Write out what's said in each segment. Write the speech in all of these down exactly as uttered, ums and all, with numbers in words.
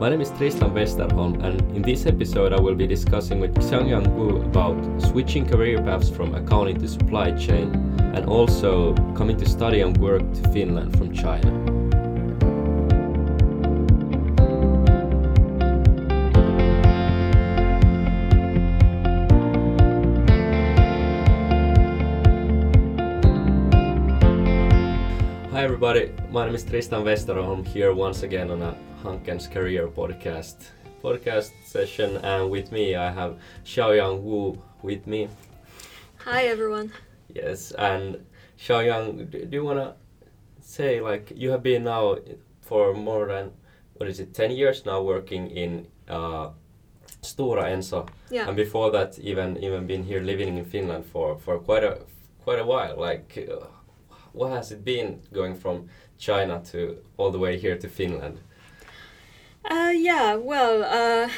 My name is Tristan Westerholm, and in this episode I will be discussing with Xiaoyang Wu about switching career paths from accounting to supply chain and also coming to study and work to Finland from China. Hi everybody, my name is Tristan Westerholm here once again on a Hanken's Career Podcast podcast session, and with me I have Xiaoyang Wu with me. Hi everyone. Yes, and Xiaoyang, do you want to say, like, you have been now for more than, what is it, ten years now working in uh, Stora Enso, yeah. And before that even even been here living in Finland for, for quite a quite a while, like uh, what has it been going from China to all the way here to Finland? Uh, yeah, well, uh,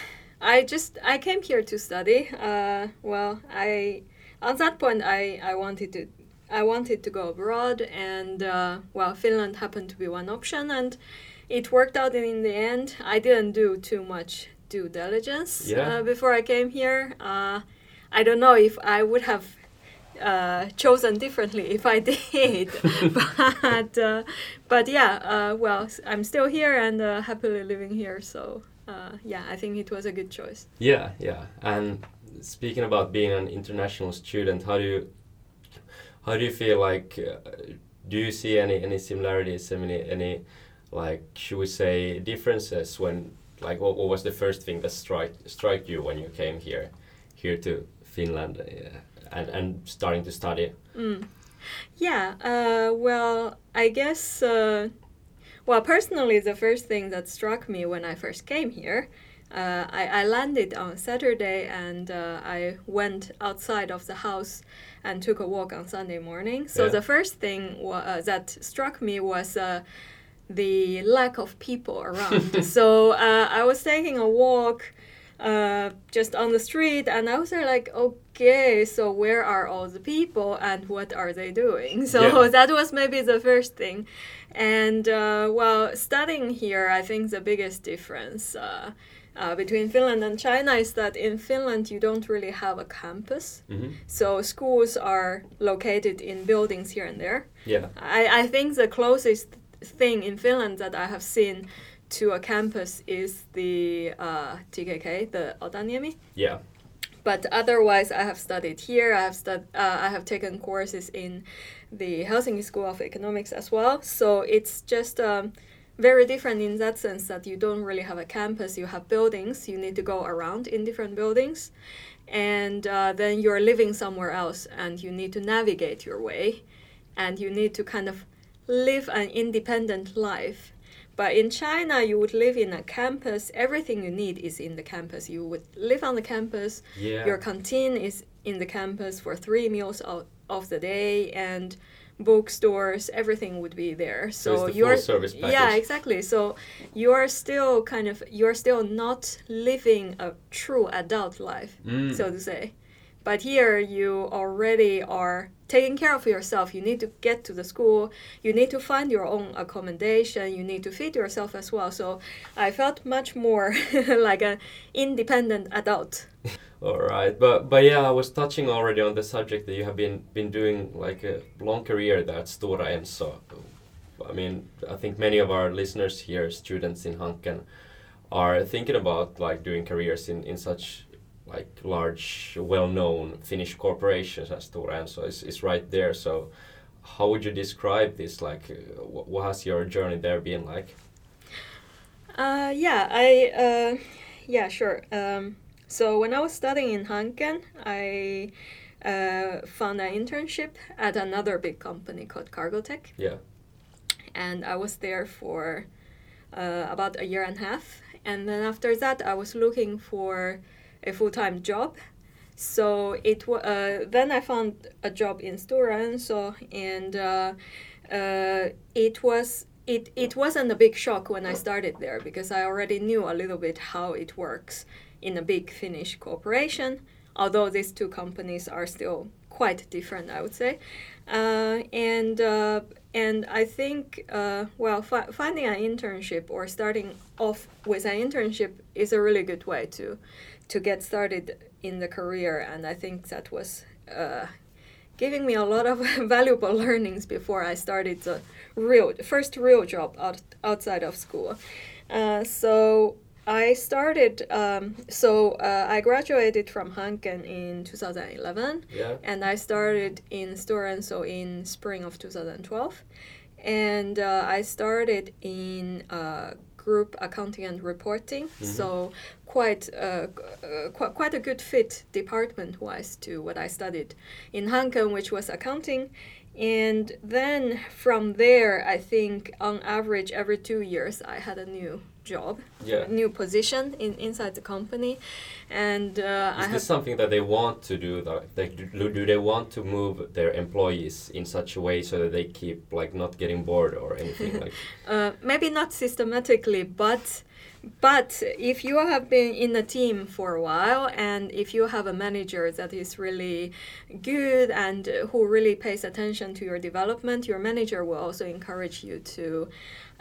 I just, I came here to study. Uh, well, I, at that point, I, I wanted to, I wanted to go abroad, and, uh, well, Finland happened to be one option, and it worked out in the end. I didn't do too much due diligence yeah. uh, before I came here. Uh, I don't know if I would have uh, chosen differently if I did, but uh, but yeah, uh, well, I'm still here and uh, happily living here, so uh, yeah, I think it was a good choice. Yeah, yeah. And speaking about being an international student, how do you how do you feel like? Uh, do you see any any similarities? Any any like should we say differences when like what, what was the first thing that strike strike you when you came here here to Finland? Uh, And, and starting to study. Mm. Yeah, uh, well, I guess, uh, well, personally, the first thing that struck me when I first came here, uh, I, I landed on Saturday, and uh, I went outside of the house and took a walk on Sunday morning. So yeah. The first thing wa- uh, that struck me was uh, the lack of people around. so uh, I was taking a walk uh, just on the street, and I was there like, oh, okay, so where are all the people and what are they doing? So yeah. That was maybe the first thing. And uh, well, studying here, I think the biggest difference uh, uh, between Finland and China is that in Finland you don't really have a campus. Mm-hmm. So schools are located in buildings here and there. Yeah, I, I think the closest thing in Finland that I have seen to a campus is the uh, T K K, the Otaniemi. Yeah. But otherwise, I have studied here. I have stud- uh, I have taken courses in the Helsinki School of Economics as well. So it's just um, very different in that sense that you don't really have a campus. You have buildings. You need to go around in different buildings. And uh, then you're living somewhere else, and you need to navigate your way. And you need to kind of live an independent life. But in China, you would live in a campus. Everything you need is in the campus. You would live on the campus. Yeah. Your canteen is in the campus for three meals of, of the day, and bookstores, everything would be there. So, so it's the you're, full service package. Yeah, exactly. So you're still kind of, you're still not living a true adult life, mm. so to say. But here you already are taking care of yourself. You need to get to the school. You need to find your own accommodation. You need to feed yourself as well. So I felt much more like an independent adult. All right. But but yeah, I was touching already on the subject that you have been, been doing like a long career there at Stora Enso. I mean, I think many of our listeners here, students in Hanken, are thinking about like doing careers in, in such like large, well-known Finnish corporations as Stora Enso is, is right there. So how would you describe this? Like, wh- what has your journey there been like? Uh, yeah, I, uh, yeah, sure. Um, so when I was studying in Hanken, I uh, found an internship at another big company called Cargotec. Yeah. And I was there for uh, about a year and a half. And then after that, I was looking for a full-time job, so it w- uh, then I found a job in Stora Enso, and uh, uh, it was it it wasn't a big shock when I started there, because I already knew a little bit how it works in a big Finnish corporation. Although these two companies are still quite different, I would say. Uh, and uh, and I think, uh, well, fi- finding an internship or starting off with an internship is a really good way to to get started in the career. And I think that was uh, giving me a lot of valuable learnings before I started the real first real job out, outside of school. Uh, so I started, um, so uh, I graduated from Hanken in two thousand eleven, yeah. and I started in Stora Enso in spring of two thousand twelve. And uh, I started in uh, group accounting and reporting, mm-hmm. so quite, uh, uh, qu- quite a good fit department-wise to what I studied in Hanken, which was accounting. And then from there, I think on average every two years I had a new job, yeah. new position in inside the company, and uh, is I this something that they want to do? Though, like, do, do they want to move their employees in such a way so that they keep like not getting bored or anything like? Uh, maybe not systematically, but. But if you have been in a team for a while, and if you have a manager that is really good and who really pays attention to your development, your manager will also encourage you to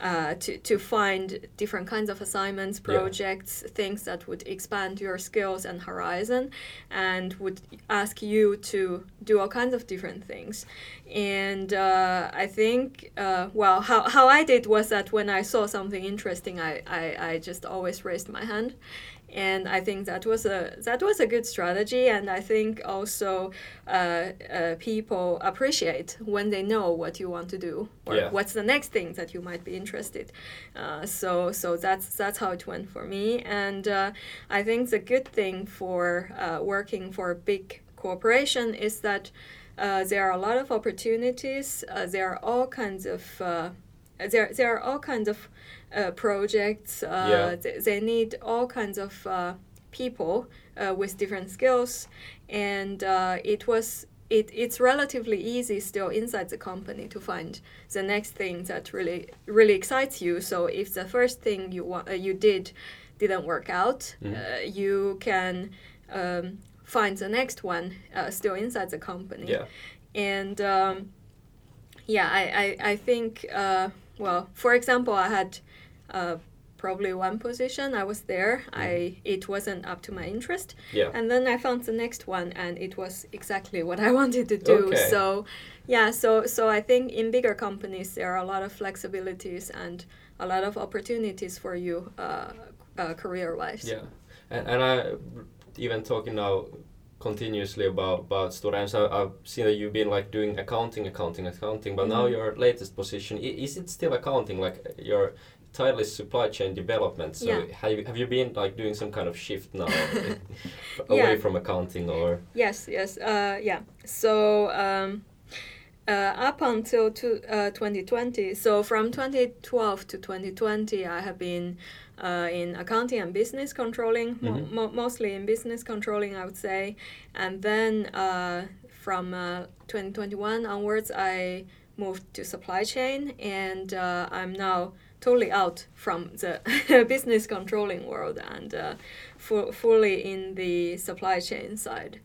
uh, to, to find different kinds of assignments, projects, yeah. things that would expand your skills and horizon, and would ask you to do all kinds of different things. And uh, I think, uh, well, how, how I did was that when I saw something interesting, I, I, I just Just always raised my hand, and I think that was a that was a good strategy. And I think also uh, uh, people appreciate when they know what you want to do or yeah. what's the next thing that you might be interested. Uh, so so that's that's how it went for me. And uh, I think the good thing for uh, working for a big corporation is that uh, there are a lot of opportunities. Uh, there are all kinds of uh, there there are all kinds of Uh, projects, uh, yeah. th- they need all kinds of uh, people uh, with different skills, and uh, it was it it's relatively easy still inside the company to find the next thing that really really excites you. So if the first thing you wa- uh, you did didn't work out, mm. uh, you can um, find the next one uh, still inside the company, yeah. and um, yeah, I I I think uh, well, for example, I had. Uh, probably one position. I was there. Mm. I it wasn't up to my interest. Yeah. And then I found the next one, and it was exactly what I wanted to do. Okay. So, yeah. So so I think in bigger companies there are a lot of flexibilities and a lot of opportunities for you, uh, uh, career-wise. Yeah. And and I even talking now continuously about about Stora Enso. I've seen that you've been like doing accounting, accounting, accounting. But mm-hmm. now your latest position I, is it still accounting? Like your title is supply chain development, so yeah. have, you, have you been like doing some kind of shift now away yeah. from accounting or? Yes, yes, uh, yeah. So um, uh, up until to, uh, twenty twenty, so from twenty twelve to twenty twenty, I have been uh, in accounting and business controlling, mm-hmm. mo- mostly in business controlling, I would say. And then uh, from uh, twenty twenty-one onwards, I moved to supply chain, and uh, I'm now totally out from the business controlling world and uh, fu- fully in the supply chain side.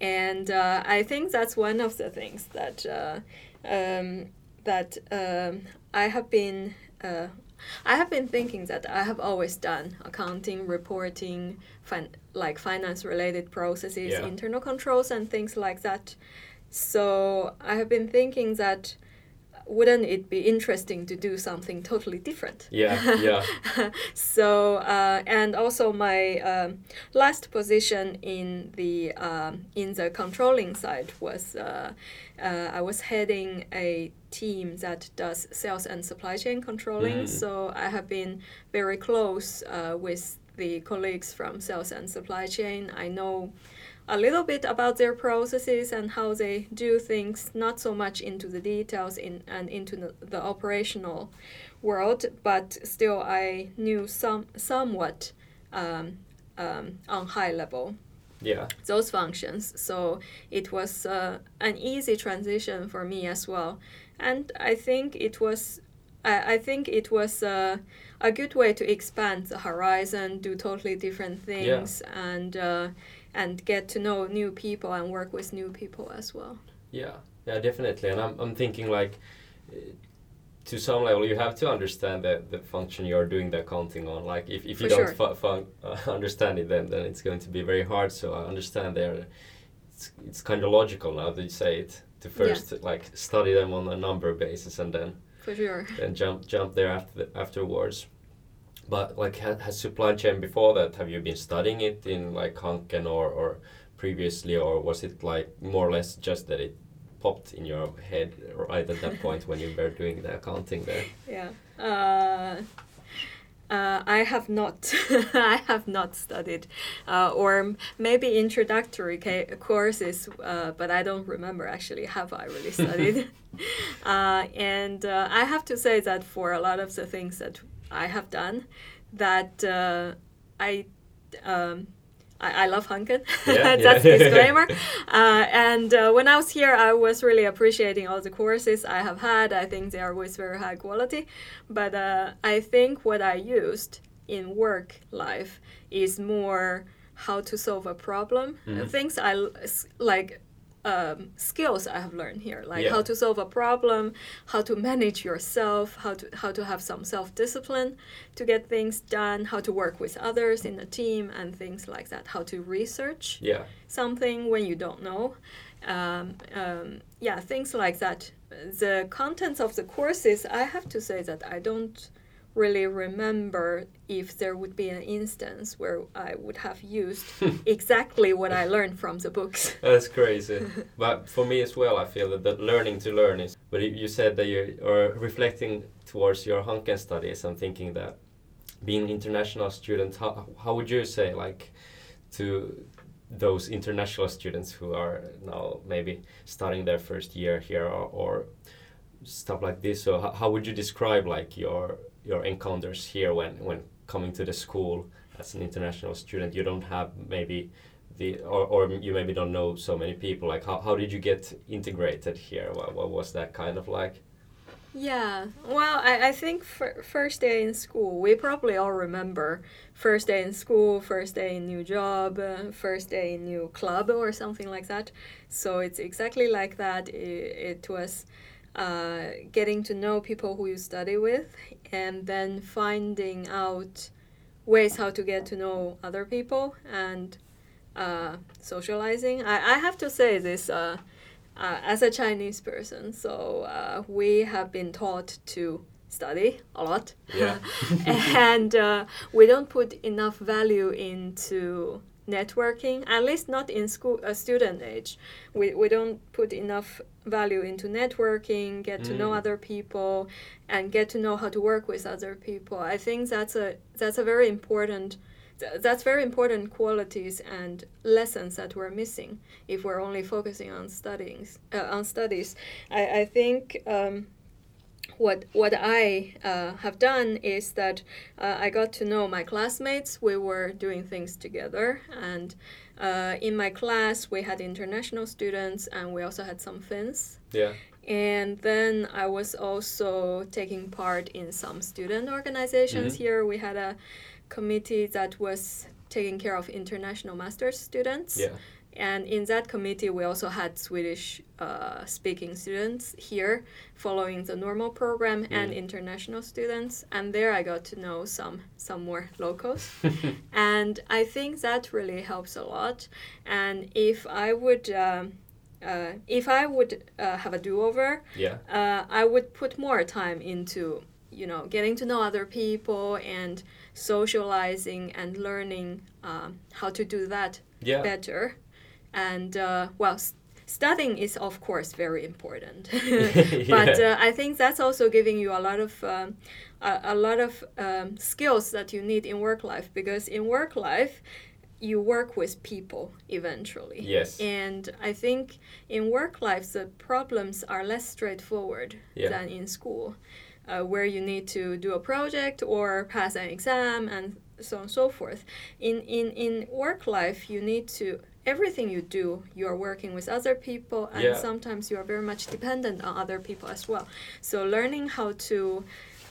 And uh, I think that's one of the things that uh, um, that um, I have been uh, I have been thinking that I have always done accounting, reporting, fin- like finance related processes, yeah. internal controls and things like that. So I have been thinking that wouldn't it be interesting to do something totally different? Yeah, yeah. So, uh, and also my um, last position in the um, in the controlling side was uh, uh, I was heading a team that does sales and supply chain controlling. Mm. So I have been very close uh, with the colleagues from sales and supply chain. I know a little bit about their processes and how they do things, not so much into the details in and into the, the operational world, but still I knew some somewhat um, um, on high level yeah. those functions. So it was uh, an easy transition for me as well, and I think it was I, I think it was uh, a good way to expand the horizon, do totally different things, yeah. and. Uh, and get to know new people and work with new people as well. Yeah, yeah, definitely. And I'm I'm thinking like, uh, to some level, you have to understand the, the function you're doing the accounting on. Like if, if you For don't sure. fu- fun, uh, understand it, then, then it's going to be very hard. So I understand there. It's it's kind of logical now that you say it to first yeah. like study them on a number basis and then For sure. then jump jump there after the, afterwards. But like ha- has supply chain before that? Have you been studying it in like Hanken or or previously, or was it like more or less just that it popped in your head right at that point when you were doing the accounting there? Yeah, uh, uh, I have not. I have not studied, uh, or maybe introductory ca- courses, uh, but I don't remember actually. Have I really studied? uh, and uh, I have to say that for a lot of the things that I have done, that uh, I. Um, I love Hanken. Yeah, That's yeah. disclaimer. Uh, and uh, when I was here, I was really appreciating all the courses I have had. I think they are always very high quality. But uh, I think what I used in work life is more how to solve a problem. Mm-hmm. Things I like. Um, skills I have learned here, like yeah. how to solve a problem, how to manage yourself, how to how to have some self-discipline to get things done, how to work with others in a team and things like that, how to research yeah. something when you don't know. Um, um, yeah, things like that. The contents of the courses, I have to say that I don't really remember if there would be an instance where I would have used exactly what I learned from the books. That's crazy. But for me as well, I feel that, that learning to learn is... But you said that you are reflecting towards your Hanken studies. I'm thinking that being an international student, how, how would you say, like, to those international students who are now maybe starting their first year here or, or stuff like this? So how, how would you describe, like, your... your encounters here when, when coming to the school as an international student? You don't have maybe the, or, or you maybe don't know so many people. Like how, how did you get integrated here? What, what was that kind of like? Yeah, well, I, I think f- first day in school, we probably all remember first day in school, first day in new job, uh, first day in new club or something like that. So it's exactly like that. It, it was uh, getting to know people who you study with, and then finding out ways how to get to know other people and uh, socializing. I, I have to say this uh, uh, as a Chinese person, so uh, we have been taught to study a lot. Yeah. and uh, we don't put enough value into networking, at least not in school, uh, student age. We we don't put enough value into networking, get mm. to know other people, and get to know how to work with other people. I think that's a that's a very important th- that's very important qualities and lessons that we're missing if we're only focusing on studyings uh, on studies. I I think. Um, What what I uh, have done is that uh, I got to know my classmates. We were doing things together, and uh, in my class we had international students, and we also had some Finns. Yeah. And then I was also taking part in some student organizations mm-hmm. here. We had a committee that was taking care of international master's students. Yeah. And in that committee, we also had Swedish-speaking uh, students here following the normal program mm. and international students. And there I got to know some, some more locals. And I think that really helps a lot. And if I would... Um, Uh, if I would uh, have a do-over, yeah. uh, I would put more time into, you know, getting to know other people and socializing and learning um, how to do that yeah. better. And, uh, well, s- studying is, of course, very important. But yeah. uh, I think that's also giving you a lot of um, a, a lot of um, skills that you need in work life, because in work life, you work with people eventually. Yes. And I think in work life, the problems are less straightforward yeah. than in school, uh, where you need to do a project or pass an exam and so on and so forth. In, in, in work life, you need to, everything you do, you're working with other people, and yeah. sometimes you are very much dependent on other people as well. So learning how to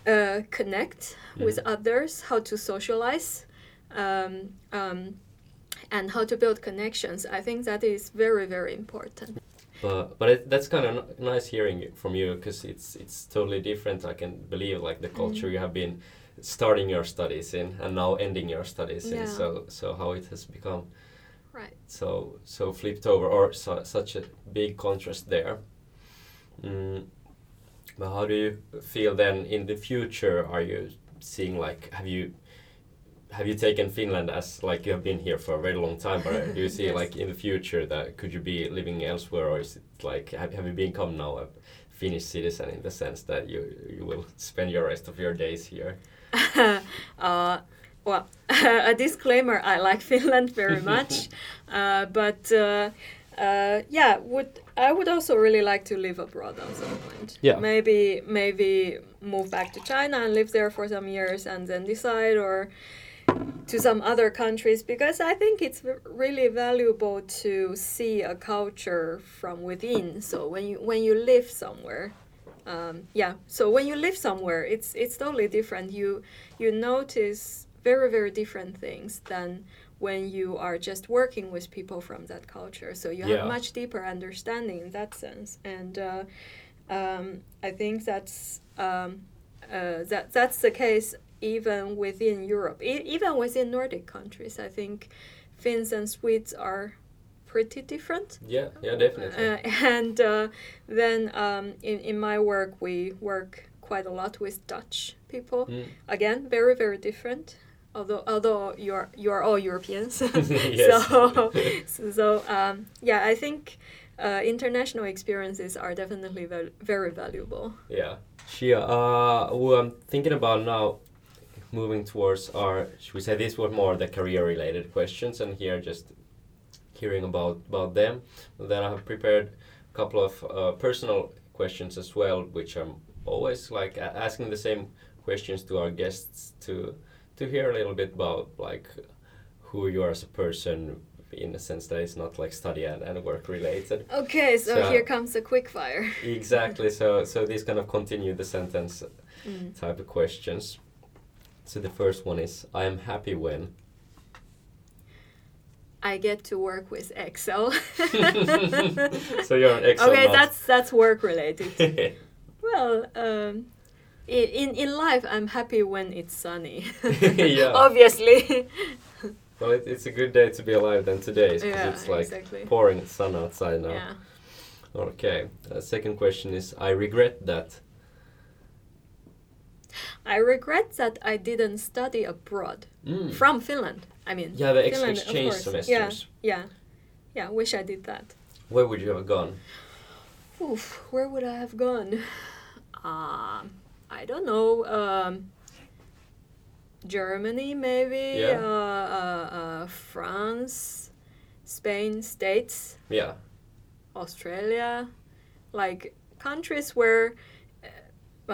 uh, connect mm. with others, how to socialize, um, um, and how to build connections. I think that is very, very important. But but it, that's kind of n- nice hearing from you, because it's it's totally different. I can believe like the culture mm. you have been starting your studies in and now ending your studies yeah. in. So so how it has become. Right. So so flipped over, or su- such a big contrast there. Mm. But how do you feel then in the future? Are you seeing like have you have you taken Finland as like you have been here for a very long time? But do you see yes. like in the future that could you be living elsewhere, or is it like have have you become now a Finnish citizen in the sense that you you will spend your rest of your days here? uh, Well, a disclaimer, I like Finland very much, uh, but uh, uh, yeah, would I would also really like to live abroad at some point. Yeah. Maybe maybe move back to China and live there for some years and then decide, or to some other countries, because I think it's really valuable to see a culture from within. So when you when you live somewhere, um, yeah, so when you live somewhere, it's it's totally different. You you notice very, very different things than when you are just working with people from that culture. So you yeah. have much deeper understanding in that sense. And uh, um, I think that's um, uh, that that's the case even within Europe, I- even within Nordic countries. I think Finns and Swedes are pretty different. Yeah, yeah, definitely. Uh, and uh, then um, in, in my work, we work quite a lot with Dutch people. Mm. Again, very, very different. Although, although you're you're all Europeans, so so um, yeah, I think uh, international experiences are definitely val- very valuable. Yeah, Shia, uh, well, I'm thinking about now moving towards our. Should we say this was more the career-related questions, and here just hearing about about them. Then I have prepared a couple of uh, personal questions as well, which I'm always like a- asking the same questions to our guests to. To hear a little bit about like who you are as a person, in a sense that it's not like study and, and work related. Okay, so, so here comes a quick fire. Exactly. So so these kind of continue the sentence mm. type of questions. So the first one is, I am happy when I get to work with Excel. So you're an Excel. Okay, not. that's that's work related. Well, um In in life, I'm happy when it's sunny. Yeah. Obviously. Well, it, it's a good day to be alive than today, because yeah, it's like exactly. pouring sun outside now. Yeah. Okay. Uh, second question is, I regret that. I regret that I didn't study abroad mm. from Finland. I mean. Yeah, the Finland, exchange semesters. Yeah, yeah, yeah. Wish I did that. Where would you have gone? Oof, where would I have gone? Ah. Uh, I don't know, um, Germany maybe, yeah. uh, uh, uh, France, Spain, States, yeah, Australia, like countries where, uh,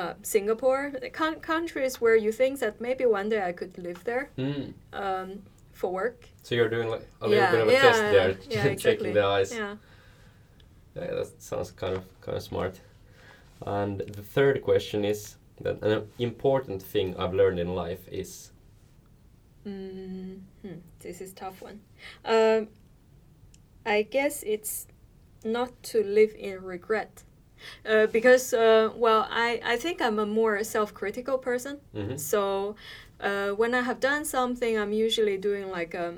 uh, Singapore, con- countries where you think that maybe one day I could live there mm. um, for work. So you're doing like a little yeah, bit of a yeah, test there, yeah, yeah, exactly. checking the eyes. Yeah. yeah, that sounds kind of kind of smart. And the third question is that an important thing I've learned in life is. Mm-hmm. This is a tough one. Um, I guess it's not to live in regret, uh, because uh, well, I I think I'm a more self-critical person. Mm-hmm. So uh, when I have done something, I'm usually doing like a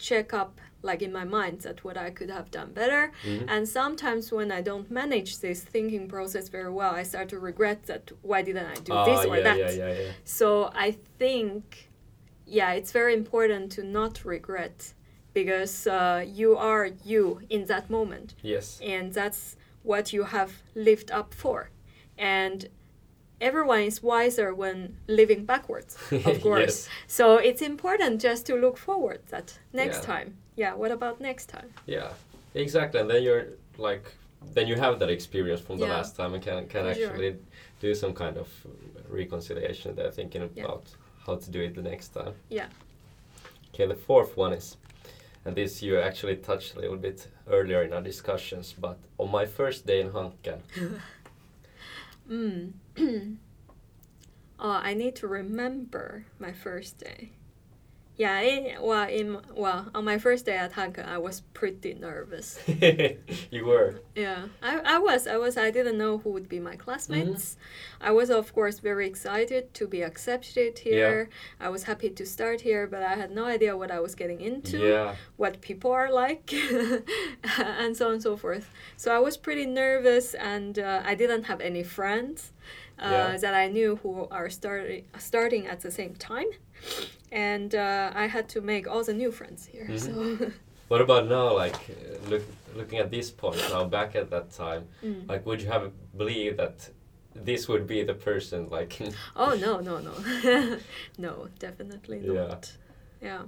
checkup. Like in my mind, that what I could have done better. Mm-hmm. And sometimes when I don't manage this thinking process very well, I start to regret that why didn't I do uh, this or yeah, that. Yeah, yeah, yeah. So I think, yeah, it's very important to not regret, because uh, you are you in that moment. Yes. And that's what you have lived up for. And everyone is wiser when living backwards, of course. Yes. So it's important just to look forward that next yeah. time. Yeah, what about next time? Yeah, exactly. And then you're like, then you have that experience from the yeah. last time and can can actually sure. do some kind of reconciliation there, thinking yeah. about how to do it the next time. Yeah. Okay, the fourth one is, and this you actually touched a little bit earlier in our discussions, but on my first day in Hanken. mm. oh, I need to remember my first day. Yeah, in, well, in, well, on my first day at Hanken, I was pretty nervous. You were? Yeah, I, I was. I was. I didn't know who would be my classmates. Mm-hmm. I was, of course, very excited to be accepted here. Yeah. I was happy to start here, but I had no idea what I was getting into, yeah. what people are like, and so on and so forth. So I was pretty nervous, and uh, I didn't have any friends uh, yeah. that I knew who are starting starting at the same time. And uh, I had to make all the new friends here. Mm-hmm. So, what about now? Like, uh, look, looking at this point now, back at that time, mm. like, would you have believed that this would be the person? Like, oh no, no, no, no, definitely not. Yeah, yeah,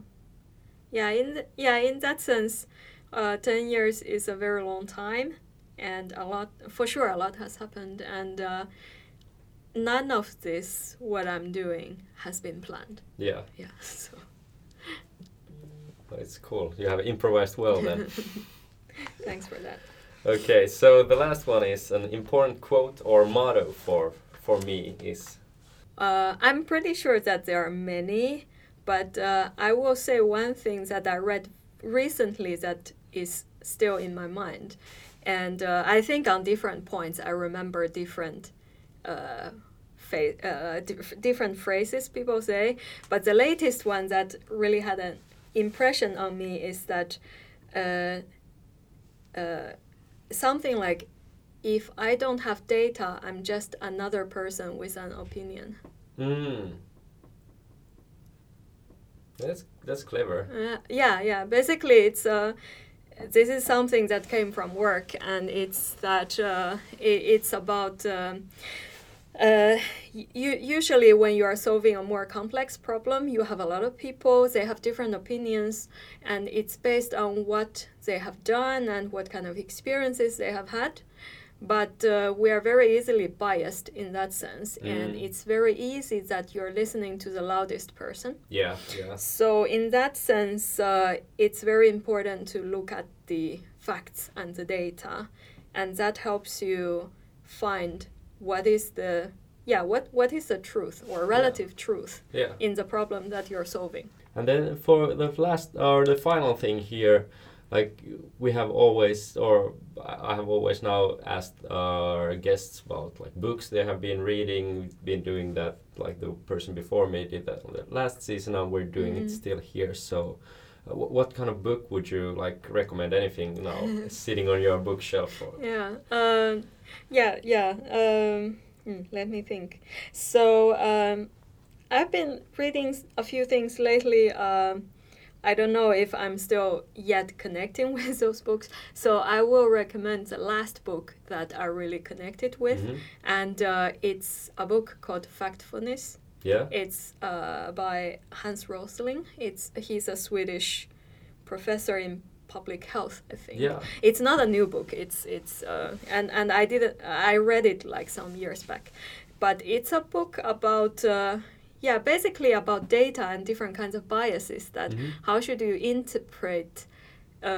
yeah. In th- yeah, in that sense, uh, ten years is a very long time, and a lot, for sure, a lot has happened, and uh, none of this, what I'm doing, has been planned. Yeah. Yeah. So. Well, it's cool. You have improvised well then. Thanks for that. Okay, so the last one is an important quote or motto for for me is. Uh, I'm pretty sure that there are many, but uh, I will say one thing that I read recently that is still in my mind, and uh, I think on different points I remember different. Uh, fa- uh, di- different phrases people say, but the latest one that really had an impression on me is that uh, uh, something like, if I don't have data, I'm just another person with an opinion. Mm. That's that's clever. Uh, yeah, yeah. Basically, it's uh, this is something that came from work, and it's that uh, it, it's about. Um, Uh, u- usually when you are solving a more complex problem, you have a lot of people, they have different opinions, and it's based on what they have done and what kind of experiences they have had. But uh, we are very easily biased in that sense, mm. and it's very easy that you're listening to the loudest person. Yeah, yeah. So in that sense, uh, it's very important to look at the facts and the data, and that helps you find what is the yeah what what is the truth or relative yeah. truth yeah. in the problem that you're solving. And then for the last or the final thing here, like we have always or I have always now asked our guests about like books they have been reading. We've been doing that, like the person before me did that on the last season, and we're doing mm-hmm. it still here. So what kind of book would you like recommend? Anything now sitting on your bookshelf? Or? Yeah, um, yeah, yeah. Um, hmm, let me think. So um, I've been reading a few things lately. Um, I don't know if I'm still yet connecting with those books. So I will recommend the last book that I really connected with, mm-hmm. and uh, it's a book called Factfulness. Yeah. It's uh, by Hans Rosling. It's he's a Swedish professor in public health, I think. Yeah. It's not a new book. It's it's uh, and and I didn't I read it like some years back, but it's a book about uh, yeah basically about data and different kinds of biases. That mm-hmm. how should you interpret? Uh,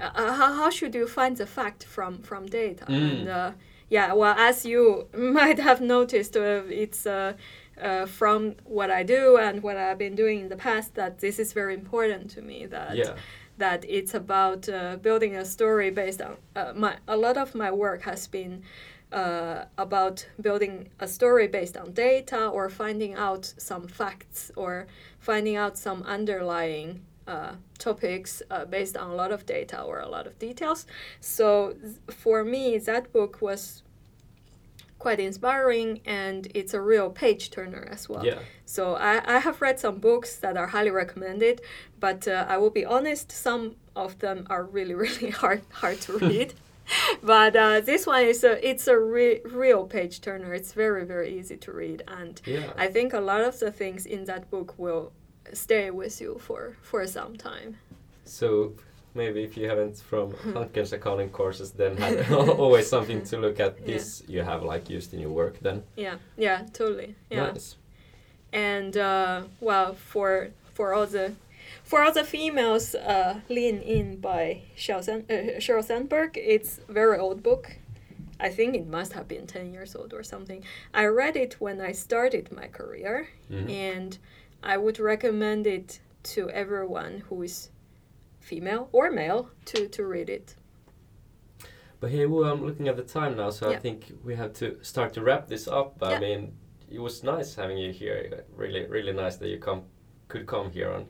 uh, how how should you find the fact from from data? Mm. And uh, yeah, well, as you might have noticed, uh, it's. Uh, Uh, from what I do and what I've been doing in the past, that this is very important to me, that yeah. that it's about uh, building a story based on uh, my a lot of my work has been uh, about building a story based on data or finding out some facts or finding out some underlying uh, topics uh, based on a lot of data or a lot of details. So th- for me, that book was quite inspiring, and it's a real page turner as well. Yeah. So I, I have read some books that are highly recommended, but uh, I will be honest, some of them are really, really hard hard to read. But uh, this one is a it's a re- real page turner. It's very, very easy to read, and yeah. I think a lot of the things in that book will stay with you for, for some time. So maybe if you haven't from Hanken's accounting courses, then have always something to look at this yeah. you have like used in your work then. Yeah, yeah, totally. Yeah. Nice. And uh, well, for for all the for all the females, uh, Lean In by Sheryl San- uh, Sheryl Sandberg. It's a very old book. I think it must have been ten years old or something. I read it when I started my career, mm-hmm. and I would recommend it to everyone who is female or male to, to read it. But hey, well, I'm looking at the time now, so yeah. I think we have to start to wrap this up. I yeah. mean, it was nice having you here. Really, really nice that you come could come here on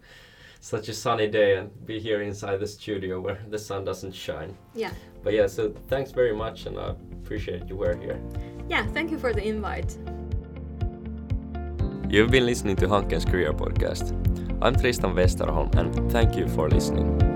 such a sunny day and be here inside the studio where the sun doesn't shine. Yeah. But yeah, so thanks very much, and I appreciate you were here. Yeah, thank you for the invite. You've been listening to Hanken's Career Podcast. I'm Tristan Westerholm, and thank you for listening.